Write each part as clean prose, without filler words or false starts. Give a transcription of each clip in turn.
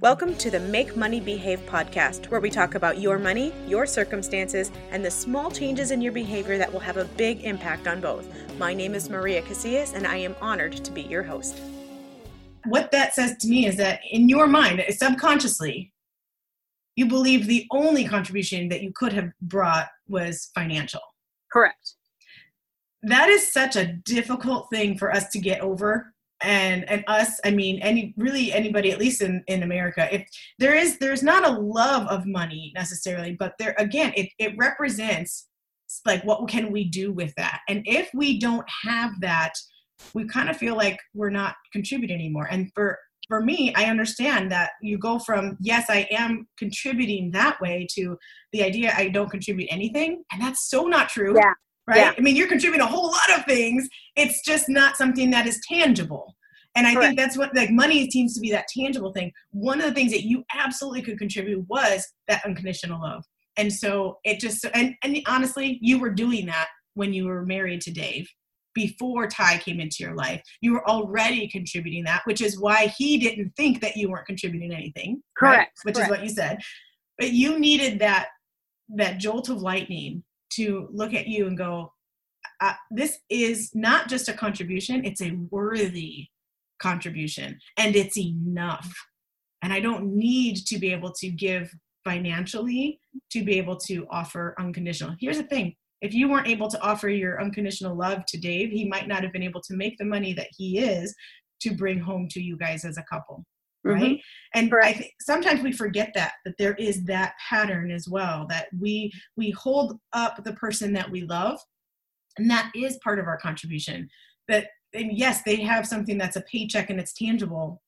Welcome to the Make Money Behave podcast, where we talk about your money, your circumstances, and the small changes in your behavior that will have a big impact on both. My name is Maria Casillas, and I am honored to be your host. What that says to me is that in your mind, subconsciously, you believe the only contribution that you could have brought was financial. Correct. That is such a difficult thing for us to get over. And us, I mean, anybody, at least in America, if there's not a love of money necessarily, but there, again, it represents like, what can we do with that? And if we don't have that, we kind of feel like we're not contributing anymore. And for me, I understand that you go from, yes, I am contributing that way, to the idea I don't contribute anything. And that's so not true. Yeah. Right? Yeah. I mean, you're contributing a whole lot of things. It's just not something that is tangible. And I think that's what, like, money seems to be that tangible thing. One of the things that you absolutely could contribute was that unconditional love. And so it just, and honestly, you were doing that when you were married to Dave. Before Ty came into your life, you were already contributing that, which is why he didn't think that you weren't contributing anything. Correct. Right? Which is what you said. But you needed that jolt of lightning to look at you and go, this is not just a contribution, it's a worthy contribution, and it's enough. And I don't need to be able to give financially to be able to offer unconditional. Here's the thing. If you weren't able to offer your unconditional love to Dave, he might not have been able to make the money that he is to bring home to you guys as a couple, right? Mm-hmm. And I think sometimes we forget that there is that pattern as well, that we hold up the person that we love, and that is part of our contribution. But, and yes, they have something that's a paycheck and it's tangible,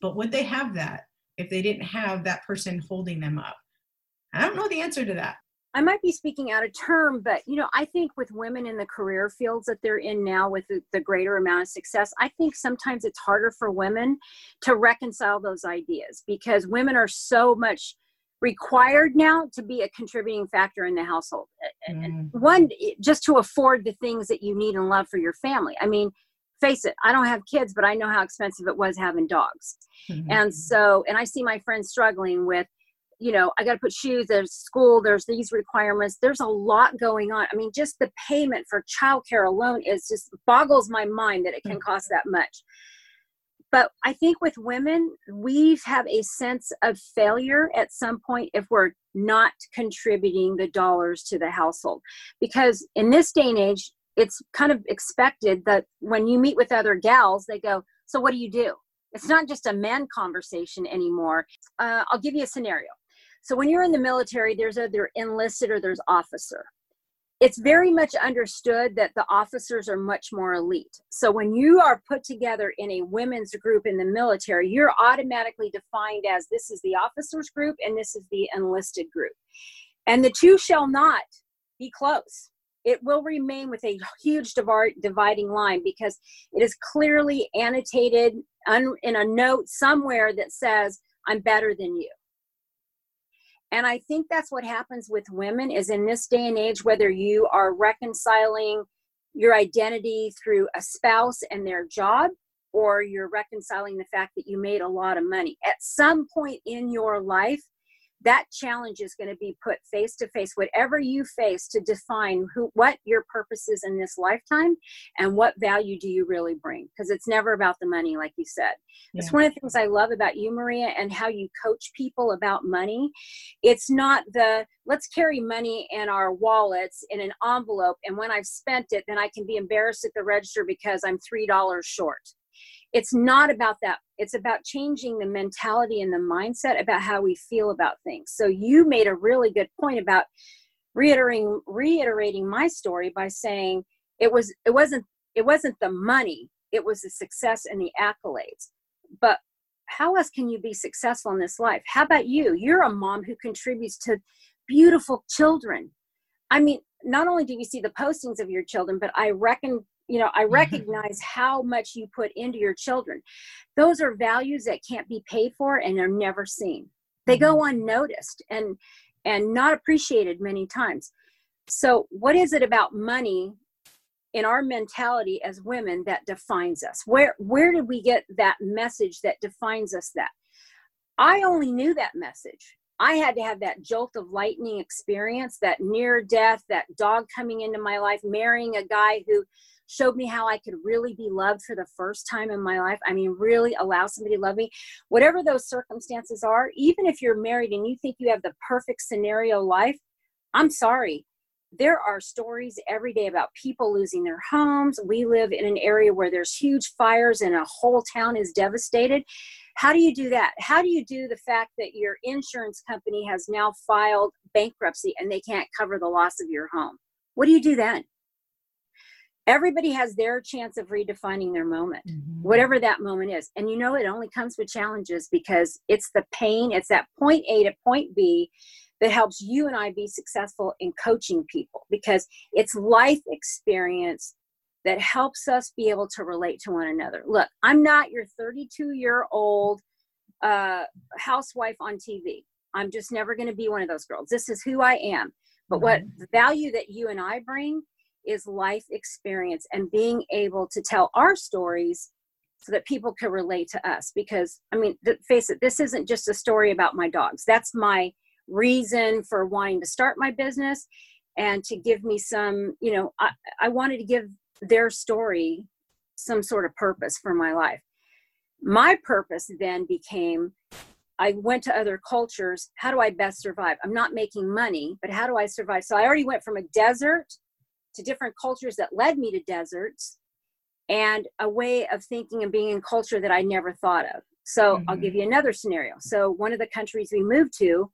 but would they have that if they didn't have that person holding them up? I don't know the answer to that. I might be speaking out of term, but, you know, I think with women in the career fields that they're in now with the greater amount of success, I think sometimes it's harder for women to reconcile those ideas, because women are so much required now to be a contributing factor in the household. Mm. And one, just to afford the things that you need and love for your family. I mean, face it, I don't have kids, but I know how expensive it was having dogs. Mm-hmm. And I see my friends struggling with, you know, I got to put shoes, there's school, there's these requirements. There's a lot going on. I mean, just the payment for childcare alone is just boggles my mind that it can cost that much. But I think with women, we have a sense of failure at some point if we're not contributing the dollars to the household, because in this day and age, it's kind of expected that when you meet with other gals, they go, so what do you do? It's not just a man conversation anymore. I'll give you a scenario. So when you're in the military, there's either enlisted or there's officer. It's very much understood that the officers are much more elite. So when you are put together in a women's group in the military, you're automatically defined as this is the officers group and this is the enlisted group. And the two shall not be close. It will remain with a huge dividing line, because it is clearly annotated in a note somewhere that says, I'm better than you. And I think that's what happens with women is in this day and age, whether you are reconciling your identity through a spouse and their job, or you're reconciling the fact that you made a lot of money. At some point in your life, that challenge is going to be put face to face, whatever you face, to define what your purpose is in this lifetime and what value do you really bring? Because it's never about the money, like you said. Yeah. It's one of the things I love about you, Maria, and how you coach people about money. It's not the, let's carry money in our wallets in an envelope, and when I've spent it, then I can be embarrassed at the register because I'm $3 short. It's not about that. It's about changing the mentality and the mindset about how we feel about things. So you made a really good point about reiterating my story by saying it wasn't the money, it was the success and the accolades. But how else can you be successful in this life? How about you? You're a mom who contributes to beautiful children. I mean, not only do you see the postings of your children, but I recognize how much you put into your children. Those are values that can't be paid for and are never seen. They go unnoticed and not appreciated many times. So what is it about money in our mentality as women that defines us? Where did we get that message that defines us that? I only knew that message. I had to have that jolt of lightning experience, that near death, that dog coming into my life, marrying a guy who showed me how I could really be loved for the first time in my life. I mean, really allow somebody to love me. Whatever those circumstances are, even if you're married and you think you have the perfect scenario life, I'm sorry. There are stories every day about people losing their homes. We live in an area where there's huge fires and a whole town is devastated. How do you do that? How do you do the fact that your insurance company has now filed bankruptcy and they can't cover the loss of your home? What do you do then? Everybody has their chance of redefining their moment, whatever that moment is. And you know, it only comes with challenges because it's the pain. It's that point A to point B that helps you and I be successful in coaching people, because it's life experience that helps us be able to relate to one another. Look, I'm not your 32-year-old housewife on TV. I'm just never going to be one of those girls. This is who I am. But what value that you and I bring is life experience and being able to tell our stories so that people can relate to us. Because, I mean, face it, this isn't just a story about my dogs. That's my reason for wanting to start my business, and to give me some, you know, I wanted to give their story some sort of purpose for my life. My purpose then became, I went to other cultures. How do I best survive? I'm not making money, but how do I survive? So I already went from a desert to different cultures that led me to deserts, and a way of thinking and being in culture that I never thought of. So I'll give you another scenario. So one of the countries we moved to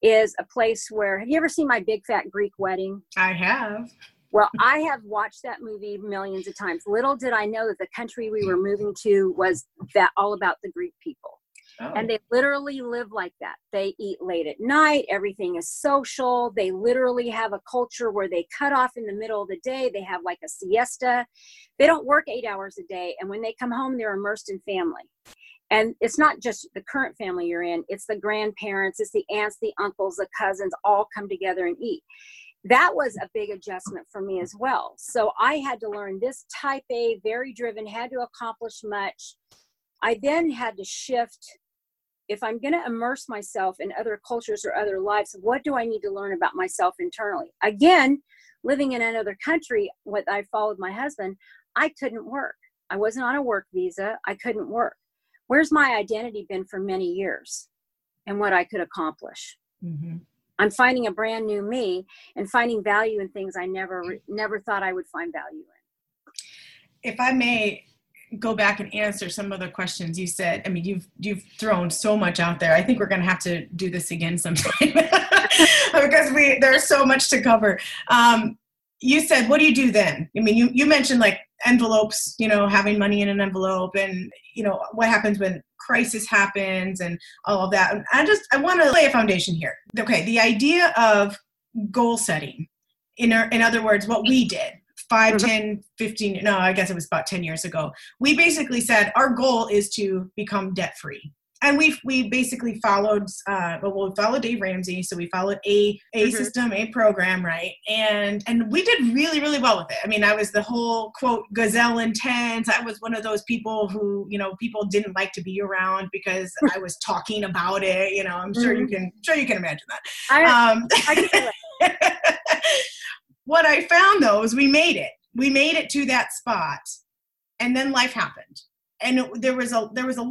is a place where, have you ever seen My Big Fat Greek Wedding? I have. Well, I have watched that movie millions of times. Little did I know that the country we were moving to was that all about the Greek people. Oh. And they literally live like that. They eat late at night. Everything is social. They literally have a culture where they cut off in the middle of the day. They have like a siesta. They don't work 8 hours a day. And when they come home, they're immersed in family. And it's not just the current family you're in. It's the grandparents, it's the aunts, the uncles, the cousins all come together and eat. That was a big adjustment for me as well. So I had to learn this type A, very driven, had to accomplish much. I then had to shift. If I'm going to immerse myself in other cultures or other lives, what do I need to learn about myself internally? Again, living in another country, when I followed my husband, I couldn't work. I wasn't on a work visa. I couldn't work. Where's my identity been for many years and what I could accomplish? I'm finding a brand new me and finding value in things I never thought I would find value in. If I may go back and answer some of the questions you said, I mean, you've thrown so much out there. I think we're going to have to do this again sometime because there's so much to cover. You said, what do you do then? I mean, you mentioned like envelopes, you know, having money in an envelope, and, you know, what happens when crisis happens and all of that. And I want to lay a foundation here. Okay. The idea of goal setting, in other words, what we did 5, 10, 15, no, I guess it was about 10 years ago. We basically said our goal is to become debt-free. And we basically followed, we followed Dave Ramsey. So we followed a system, a program, right? And we did really, really well with it. I mean, I was the whole quote gazelle intense. I was one of those people who, you know, people didn't like to be around because I was talking about it. You know, I'm sure you can imagine that. I can do it. What I found though, is we made it to that spot, and then life happened. And there was a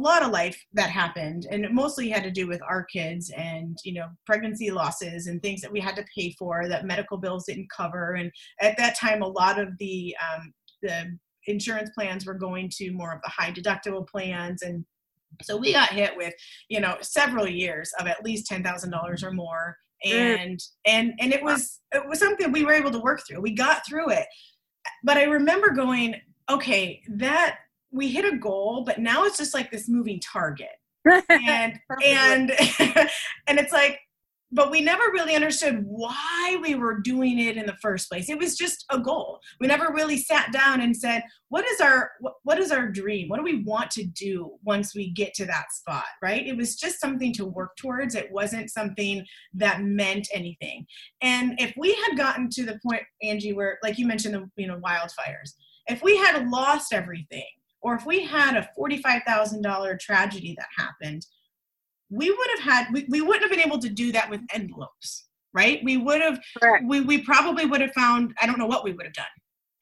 lot of life that happened, and it mostly had to do with our kids and, you know, pregnancy losses and things that we had to pay for that medical bills didn't cover. And at that time, a lot of the insurance plans were going to more of the high deductible plans. And so we got hit with, you know, several years of at least $10,000 or more. And it was something we were able to work through. We got through it. But I remember going, okay, that, we hit a goal, but now it's just like this moving target. And it's like, but we never really understood why we were doing it in the first place. It was just a goal. We never really sat down and said, what is our dream? What do we want to do once we get to that spot, right? It was just something to work towards. It wasn't something that meant anything. And if we had gotten to the point, Angie, where, like you mentioned, the, you know, wildfires, if we had lost everything, or if we had a $45,000 tragedy that happened, we would have had, we wouldn't have been able to do that with envelopes, right? We would have, we probably would have found, I don't know what we would have done.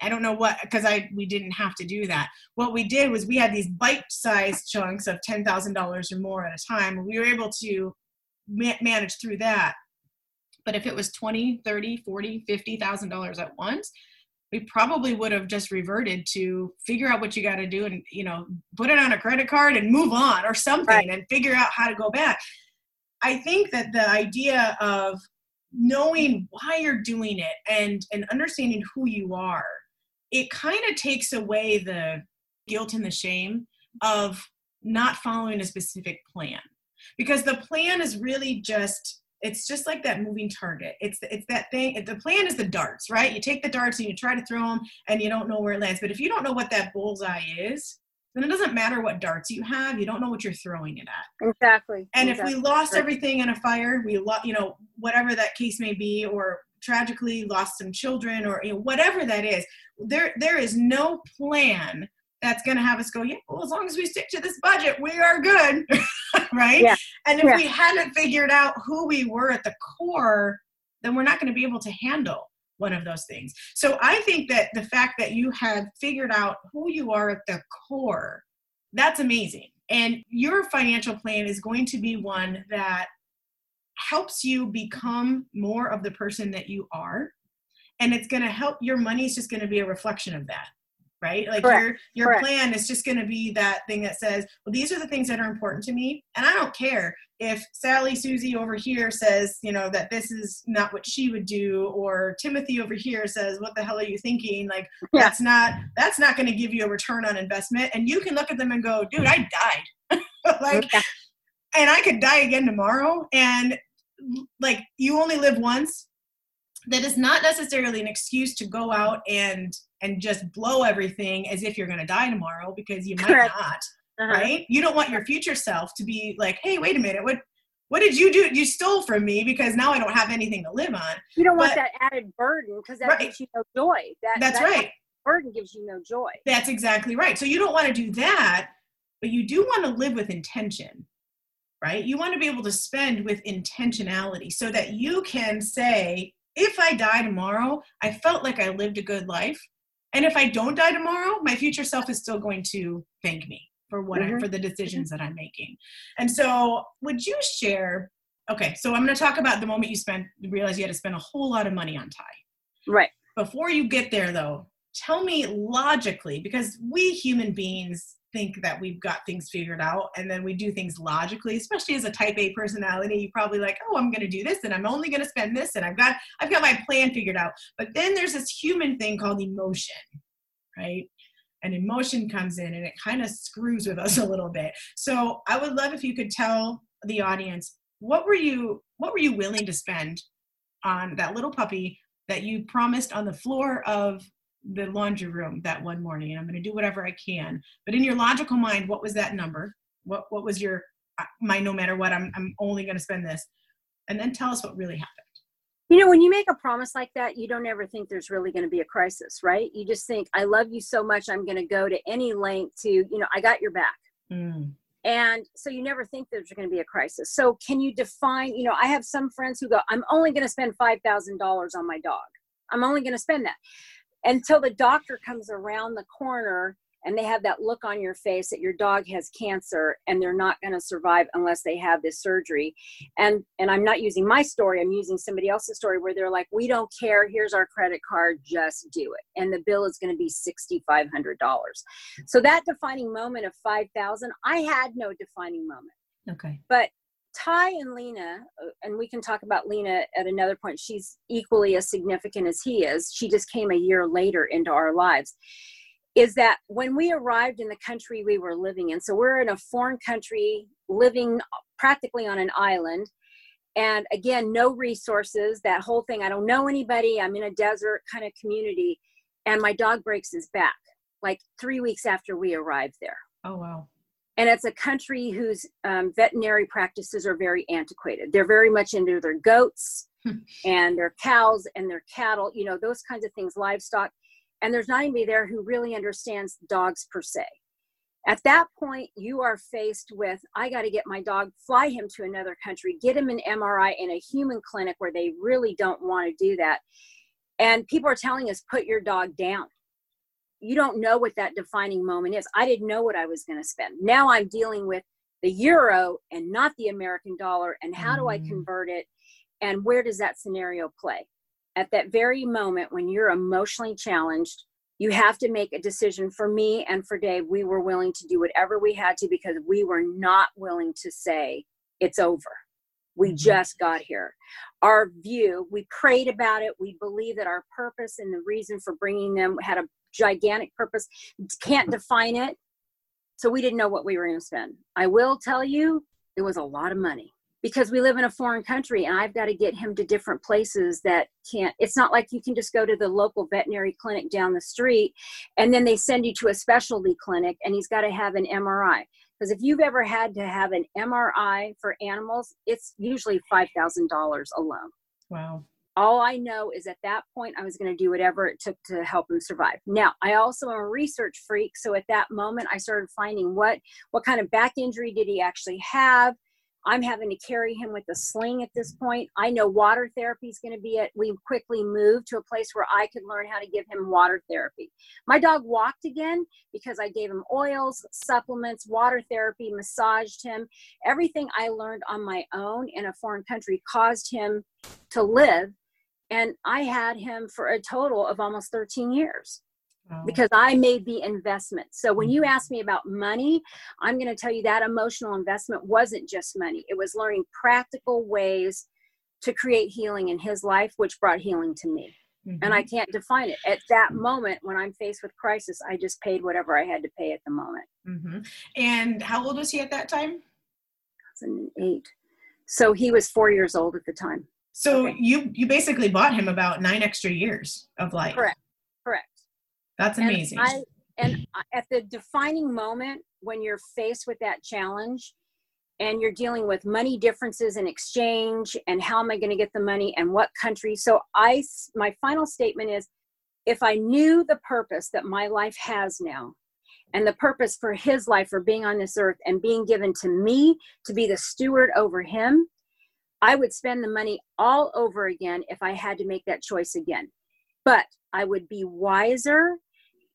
I don't know what, because we didn't have to do that. What we did was we had these bite-sized chunks of $10,000 or more at a time. We were able to manage through that. But if it was $20,000, $30,000, $40,000, $50,000 at once, we probably would have just reverted to figure out what you got to do and, you know, put it on a credit card and move on or something and figure out how to go back. I think that the idea of knowing why you're doing it and understanding who you are, it kind of takes away the guilt and the shame of not following a specific plan, because the plan is really just, it's just like that moving target. It's that thing. The plan is the darts, right? You take the darts and you try to throw them and you don't know where it lands. But if you don't know what that bullseye is, then it doesn't matter what darts you have. You don't know what you're throwing it at. Exactly. And if we lost everything in a fire, we whatever that case may be, or tragically lost some children, or whatever that is, there is no plan that's going to have us go, yeah, well, as long as we stick to this budget, we are good, right? Yeah. And if we hadn't figured out who we were at the core, then we're not going to be able to handle one of those things. So I think that the fact that you had figured out who you are at the core, that's amazing. And your financial plan is going to be one that helps you become more of the person that you are. And it's going to help, your money is just going to be a reflection of that. Right? Like your plan is just going to be that thing that says, well, these are the things that are important to me. And I don't care if Sally, Susie over here says, you know, that this is not what she would do. Or Timothy over here says, what the hell are you thinking? Like, that's not going to give you a return on investment. And you can look at them and go, dude, I died. And I could die again tomorrow. And like, you only live once. That is not necessarily an excuse to go out and just blow everything as if you're going to die tomorrow, because you might not, right? You don't want your future self to be like, hey, wait a minute, what did you do? You stole from me, because now I don't have anything to live on. You don't want that added burden, because that gives you no joy. That burden gives you no joy. That's exactly right. So you don't want to do that, but you do want to live with intention, right? You want to be able to spend with intentionality so that you can say, if I die tomorrow, I felt like I lived a good life. And if I don't die tomorrow, my future self is still going to thank me for what for the decisions that I'm making. And so would you share, okay, so I'm going to talk about the moment you realized you had to spend a whole lot of money on Ty. Right. Before you get there though, tell me logically, because we human beings think that we've got things figured out and then we do things logically, especially as a type A personality. You probably like, oh, I'm going to do this and I'm only going to spend this and I've got my plan figured out. But then there's this human thing called emotion, right? And emotion comes in and it kind of screws with us a little bit. So I would love if you could tell the audience, what were you willing to spend on that little puppy that you promised on the floor of the laundry room that one morning, and I'm going to do whatever I can. But in your logical mind, what was that number? What was your, my no matter what, I'm only going to spend this? And then tell us what really happened. You know, when you make a promise like that, you don't ever think there's really going to be a crisis, right? You just think, I love you so much, I'm going to go to any length to, you know, I got your back. Mm. And so you never think there's going to be a crisis. So can you define, you know, I have some friends who go, I'm only going to spend $5,000 on my dog. I'm only going to spend that. Until the doctor comes around the corner and they have that look on your face that your dog has cancer and they're not going to survive unless they have this surgery. And I'm not using my story. I'm using somebody else's story where they're like, we don't care. Here's our credit card. Just do it. And the bill is going to be $6,500. So that defining moment of $5,000, I had no defining moment. Okay. But Ty and Lena, and we can talk about Lena at another point. She's equally as significant as he is. She just came a year later into our lives. Is that when we arrived in the country we were living in, so we're in a foreign country living practically on an island. And again, no resources, that whole thing. I don't know anybody. I'm in a desert kind of community. And my dog breaks his back like 3 weeks after we arrived there. Oh, wow. And it's a country whose veterinary practices are very antiquated. They're very much into their goats and their cows and their cattle, you know, those kinds of things, livestock. And there's not anybody there who really understands dogs per se. At that point, you are faced with, I got to get my dog, fly him to another country, get him an MRI in a human clinic where they really don't want to do that. And people are telling us, put your dog down. You don't know what that defining moment is. I didn't know what I was going to spend. Now I'm dealing with the euro and not the American dollar. And how do I convert it? And where does that scenario play? At that very moment when you're emotionally challenged, you have to make a decision. For me and for Dave, we were willing to do whatever we had to because we were not willing to say it's over. We just got here. Our view, we prayed about it. We believe that our purpose and the reason for bringing them had a gigantic purpose. Can't define it. So we didn't know what we were going to spend. I will tell you, it was a lot of money because we live in a foreign country and I've got to get him to different places that can't, it's not like you can just go to the local veterinary clinic down the street and then they send you to a specialty clinic and he's got to have an MRI. Because if you've ever had to have an MRI for animals, it's usually $5,000 alone. Wow. All I know is at that point, I was going to do whatever it took to help him survive. Now, I also am a research freak. So at that moment, I started finding what kind of back injury did he actually have? I'm having to carry him with a sling at this point. I know water therapy is going to be it. We quickly moved to a place where I could learn how to give him water therapy. My dog walked again because I gave him oils, supplements, water therapy, massaged him. Everything I learned on my own in a foreign country caused him to live. And I had him for a total of almost 13 years. Wow. Because I made the investment. So when you ask me about money, I'm going to tell you that emotional investment wasn't just money. It was learning practical ways to create healing in his life, which brought healing to me. Mm-hmm. And I can't define it. At that moment, when I'm faced with crisis, I just paid whatever I had to pay at the moment. Mm-hmm. And how old was he at that time? 2008. So he was 4 years old at the time. So okay. you basically bought him about 9 extra years of life. Correct. That's amazing. And at the defining moment when you're faced with that challenge and you're dealing with money differences in exchange and how am I going to get the money and what country. So my final statement is, if I knew the purpose that my life has now and the purpose for his life for being on this earth and being given to me to be the steward over him, I would spend the money all over again if I had to make that choice again. But I would be wiser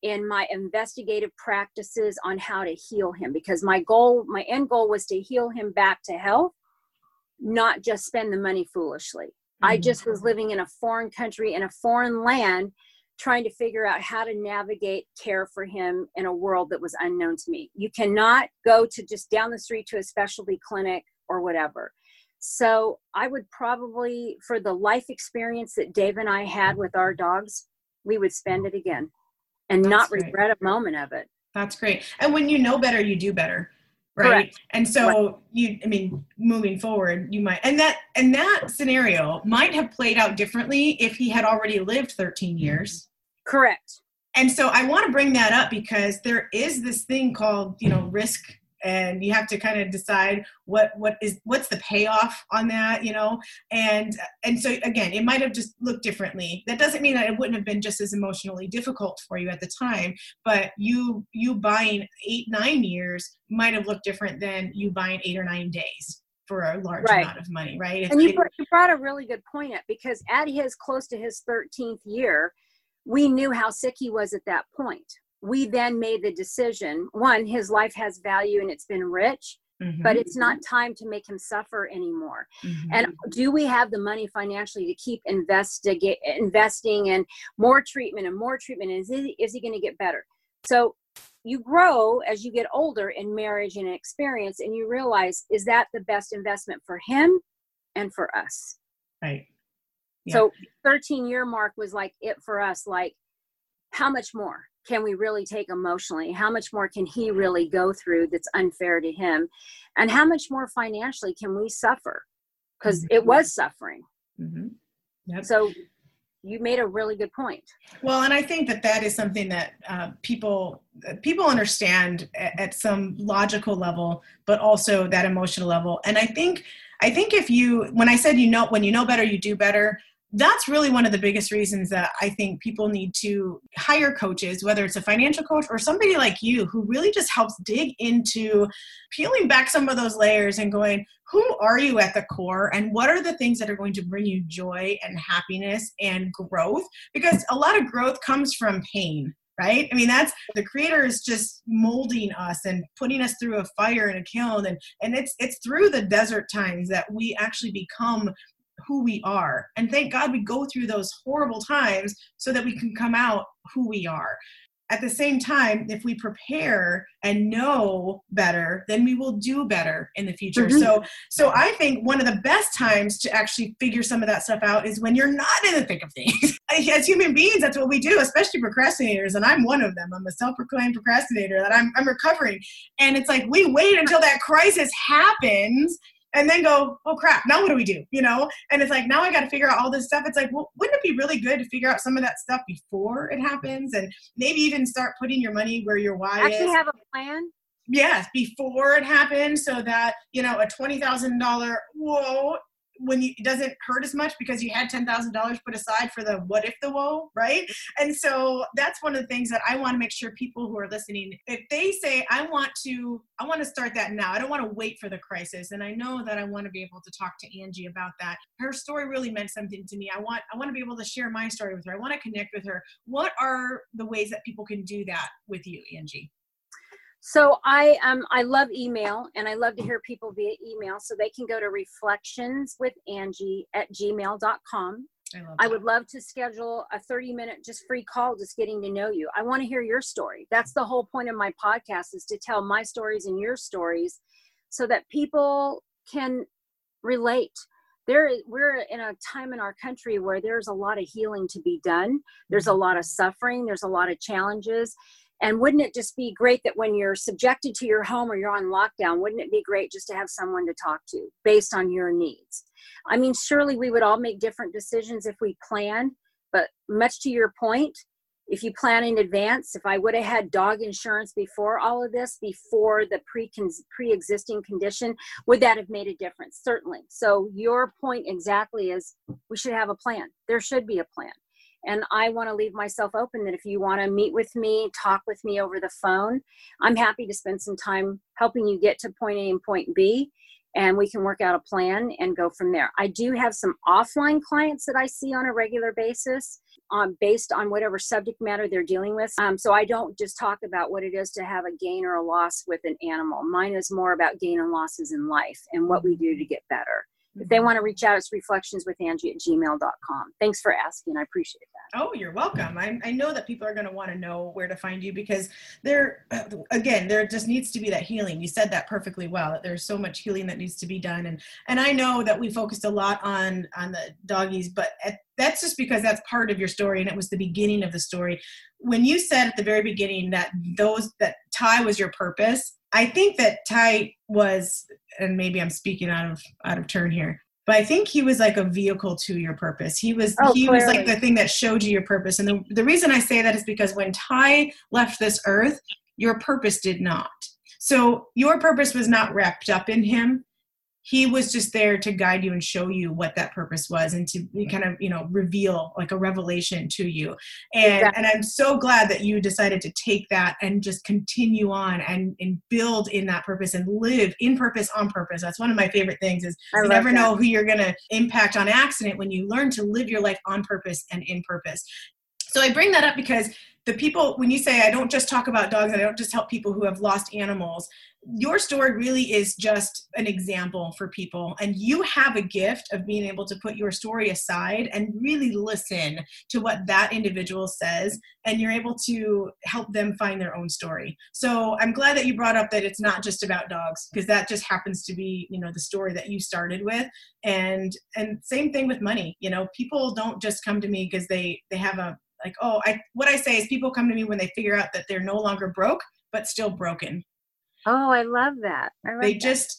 in my investigative practices on how to heal him, because my end goal was to heal him back to health, not just spend the money foolishly. Mm-hmm. I just was living in a foreign country, in a foreign land, trying to figure out how to navigate care for him in a world that was unknown to me. You cannot go to just down the street to a specialty clinic or whatever. So I would probably, for the life experience that Dave and I had with our dogs, we would spend it again and not regret a moment of it. That's great. And when you know better, you do better, right? Correct. And so moving forward, you might, and that scenario might have played out differently if he had already lived 13 years. Correct. And so I want to bring that up because there is this thing called, risk. And you have to kind of decide what's the payoff on that, And so again, it might have just looked differently. That doesn't mean that it wouldn't have been just as emotionally difficult for you at the time, but you buying 8-9 years might have looked different than you buying 8 or 9 days for a large amount of money, right? And you brought a really good point up, because at close to his 13th year, we knew how sick he was at that point. We then made the decision, one, his life has value and it's been rich, but it's not time to make him suffer anymore. Mm-hmm. And do we have the money financially to keep investing in more treatment and more treatment? Is he going to get better? So you grow as you get older in marriage and experience, and you realize, is that the best investment for him and for us? Right. Yeah. So 13-year mark was like it for us, like how much more can we really take emotionally? How much more can he really go through that's unfair to him? And how much more financially can we suffer? Because it was suffering. Mm-hmm. Yep. So you made a really good point. Well, and I think that is something that people understand at some logical level, but also that emotional level. And I think if when I said, when you know better, you do better, that's really one of the biggest reasons that I think people need to hire coaches, whether it's a financial coach or somebody like you who really just helps dig into peeling back some of those layers and going, who are you at the core and what are the things that are going to bring you joy and happiness and growth? Because a lot of growth comes from pain, right? I mean, that's the creator is just molding us and putting us through a fire and a kiln. And it's through the desert times that we actually become who we are. And thank God we go through those horrible times so that we can come out who we are. At the same time, if we prepare and know better, then we will do better in the future. Mm-hmm. So I think one of the best times to actually figure some of that stuff out is when you're not in the thick of things. As human beings, that's what we do, especially procrastinators. And I'm one of them. I'm a self-proclaimed procrastinator that I'm recovering. And it's like, we wait until that crisis happens and then go, oh crap, now what do we do? You know? And it's like, now I got to figure out all this stuff. It's like, well, wouldn't it be really good to figure out some of that stuff before it happens? And maybe even start putting your money where your why is. Actually have a plan? Yes, before it happens so that, you know, a $20,000, whoa, it doesn't hurt as much because you had $10,000 put aside for the what if the woe, right? And so that's one of the things that I want to make sure people who are listening, if they say, I want to start that now, I don't want to wait for the crisis. And I know that I want to be able to talk to Angie about that. Her story really meant something to me. I want to be able to share my story with her. I want to connect with her. What are the ways that people can do that with you, Angie? So I love email, and I love to hear people via email, so they can go to reflectionswithangie@gmail.com. I would love to schedule a 30-minute just free call, just getting to know you. I want to hear your story. That's the whole point of my podcast, is to tell my stories and your stories so that people can relate. We're in a time in our country where there's a lot of healing to be done. There's a lot of suffering. There's a lot of challenges. And wouldn't it just be great that when you're subjected to your home or you're on lockdown, wouldn't it be great just to have someone to talk to based on your needs? I mean, surely we would all make different decisions if we planned, but much to your point, if you plan in advance, if I would have had dog insurance before all of this, before the pre-existing condition, would that have made a difference? Certainly. So your point exactly is we should have a plan. There should be a plan. And I want to leave myself open that if you want to meet with me, talk with me over the phone, I'm happy to spend some time helping you get to point A and point B, and we can work out a plan and go from there. I do have some offline clients that I see on a regular basis based on whatever subject matter they're dealing with. So I don't just talk about what it is to have a gain or a loss with an animal. Mine is more about gain and losses in life and what we do to get better. If they want to reach out, it's reflectionswithangie@gmail.com. Thanks for asking. I appreciate that. Oh, you're welcome. I know that people are going to want to know where to find you because there just needs to be that healing. You said that perfectly well. There's so much healing that needs to be done. And I know that we focused a lot on the doggies, but that's just because that's part of your story. And it was the beginning of the story. When you said at the very beginning that Ty was your purpose, I think that Ty was, and maybe I'm speaking out of turn here, but I think he was like a vehicle to your purpose. He was like the thing that showed you your purpose. And the reason I say that is because when Ty left this earth, your purpose did not. So your purpose was not wrapped up in him. He was just there to guide you and show you what that purpose was and to kind of, you know, reveal like a revelation to you. And I'm so glad that you decided to take that and just continue on and build in that purpose and live in purpose on purpose. That's one of my favorite things is you never know who you're going to impact on accident when you learn to live your life on purpose and in purpose. So I bring that up because the people, when you say, I don't just talk about dogs and I don't just help people who have lost animals, your story really is just an example for people. And you have a gift of being able to put your story aside and really listen to what that individual says. And you're able to help them find their own story. So I'm glad that you brought up that it's not just about dogs, because that just happens to be, you know, the story that you started with. And same thing with money. You know, people don't just come to me because they have a, like, what I say is people come to me when they figure out that they're no longer broke, but still broken. Oh, I love that.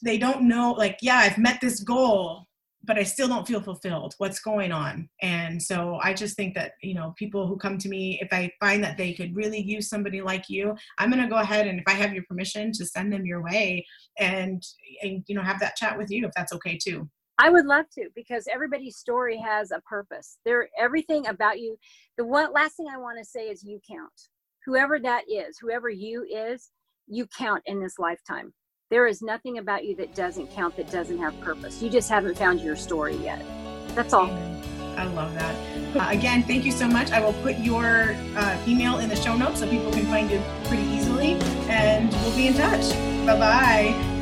They don't know, like, yeah, I've met this goal, but I still don't feel fulfilled. What's going on? And so I just think that, you know, people who come to me, if I find that they could really use somebody like you, I'm going to go ahead and if I have your permission to send them your way and, you know, have that chat with you if that's okay too. I would love to, because everybody's story has a purpose. Everything about you. The one last thing I want to say is you count. Whoever that is, whoever you is, you count in this lifetime. There is nothing about you that doesn't count, that doesn't have purpose. You just haven't found your story yet. That's all. I love that. Again, thank you so much. I will put your email in the show notes so people can find you pretty easily, and we'll be in touch. Bye-bye.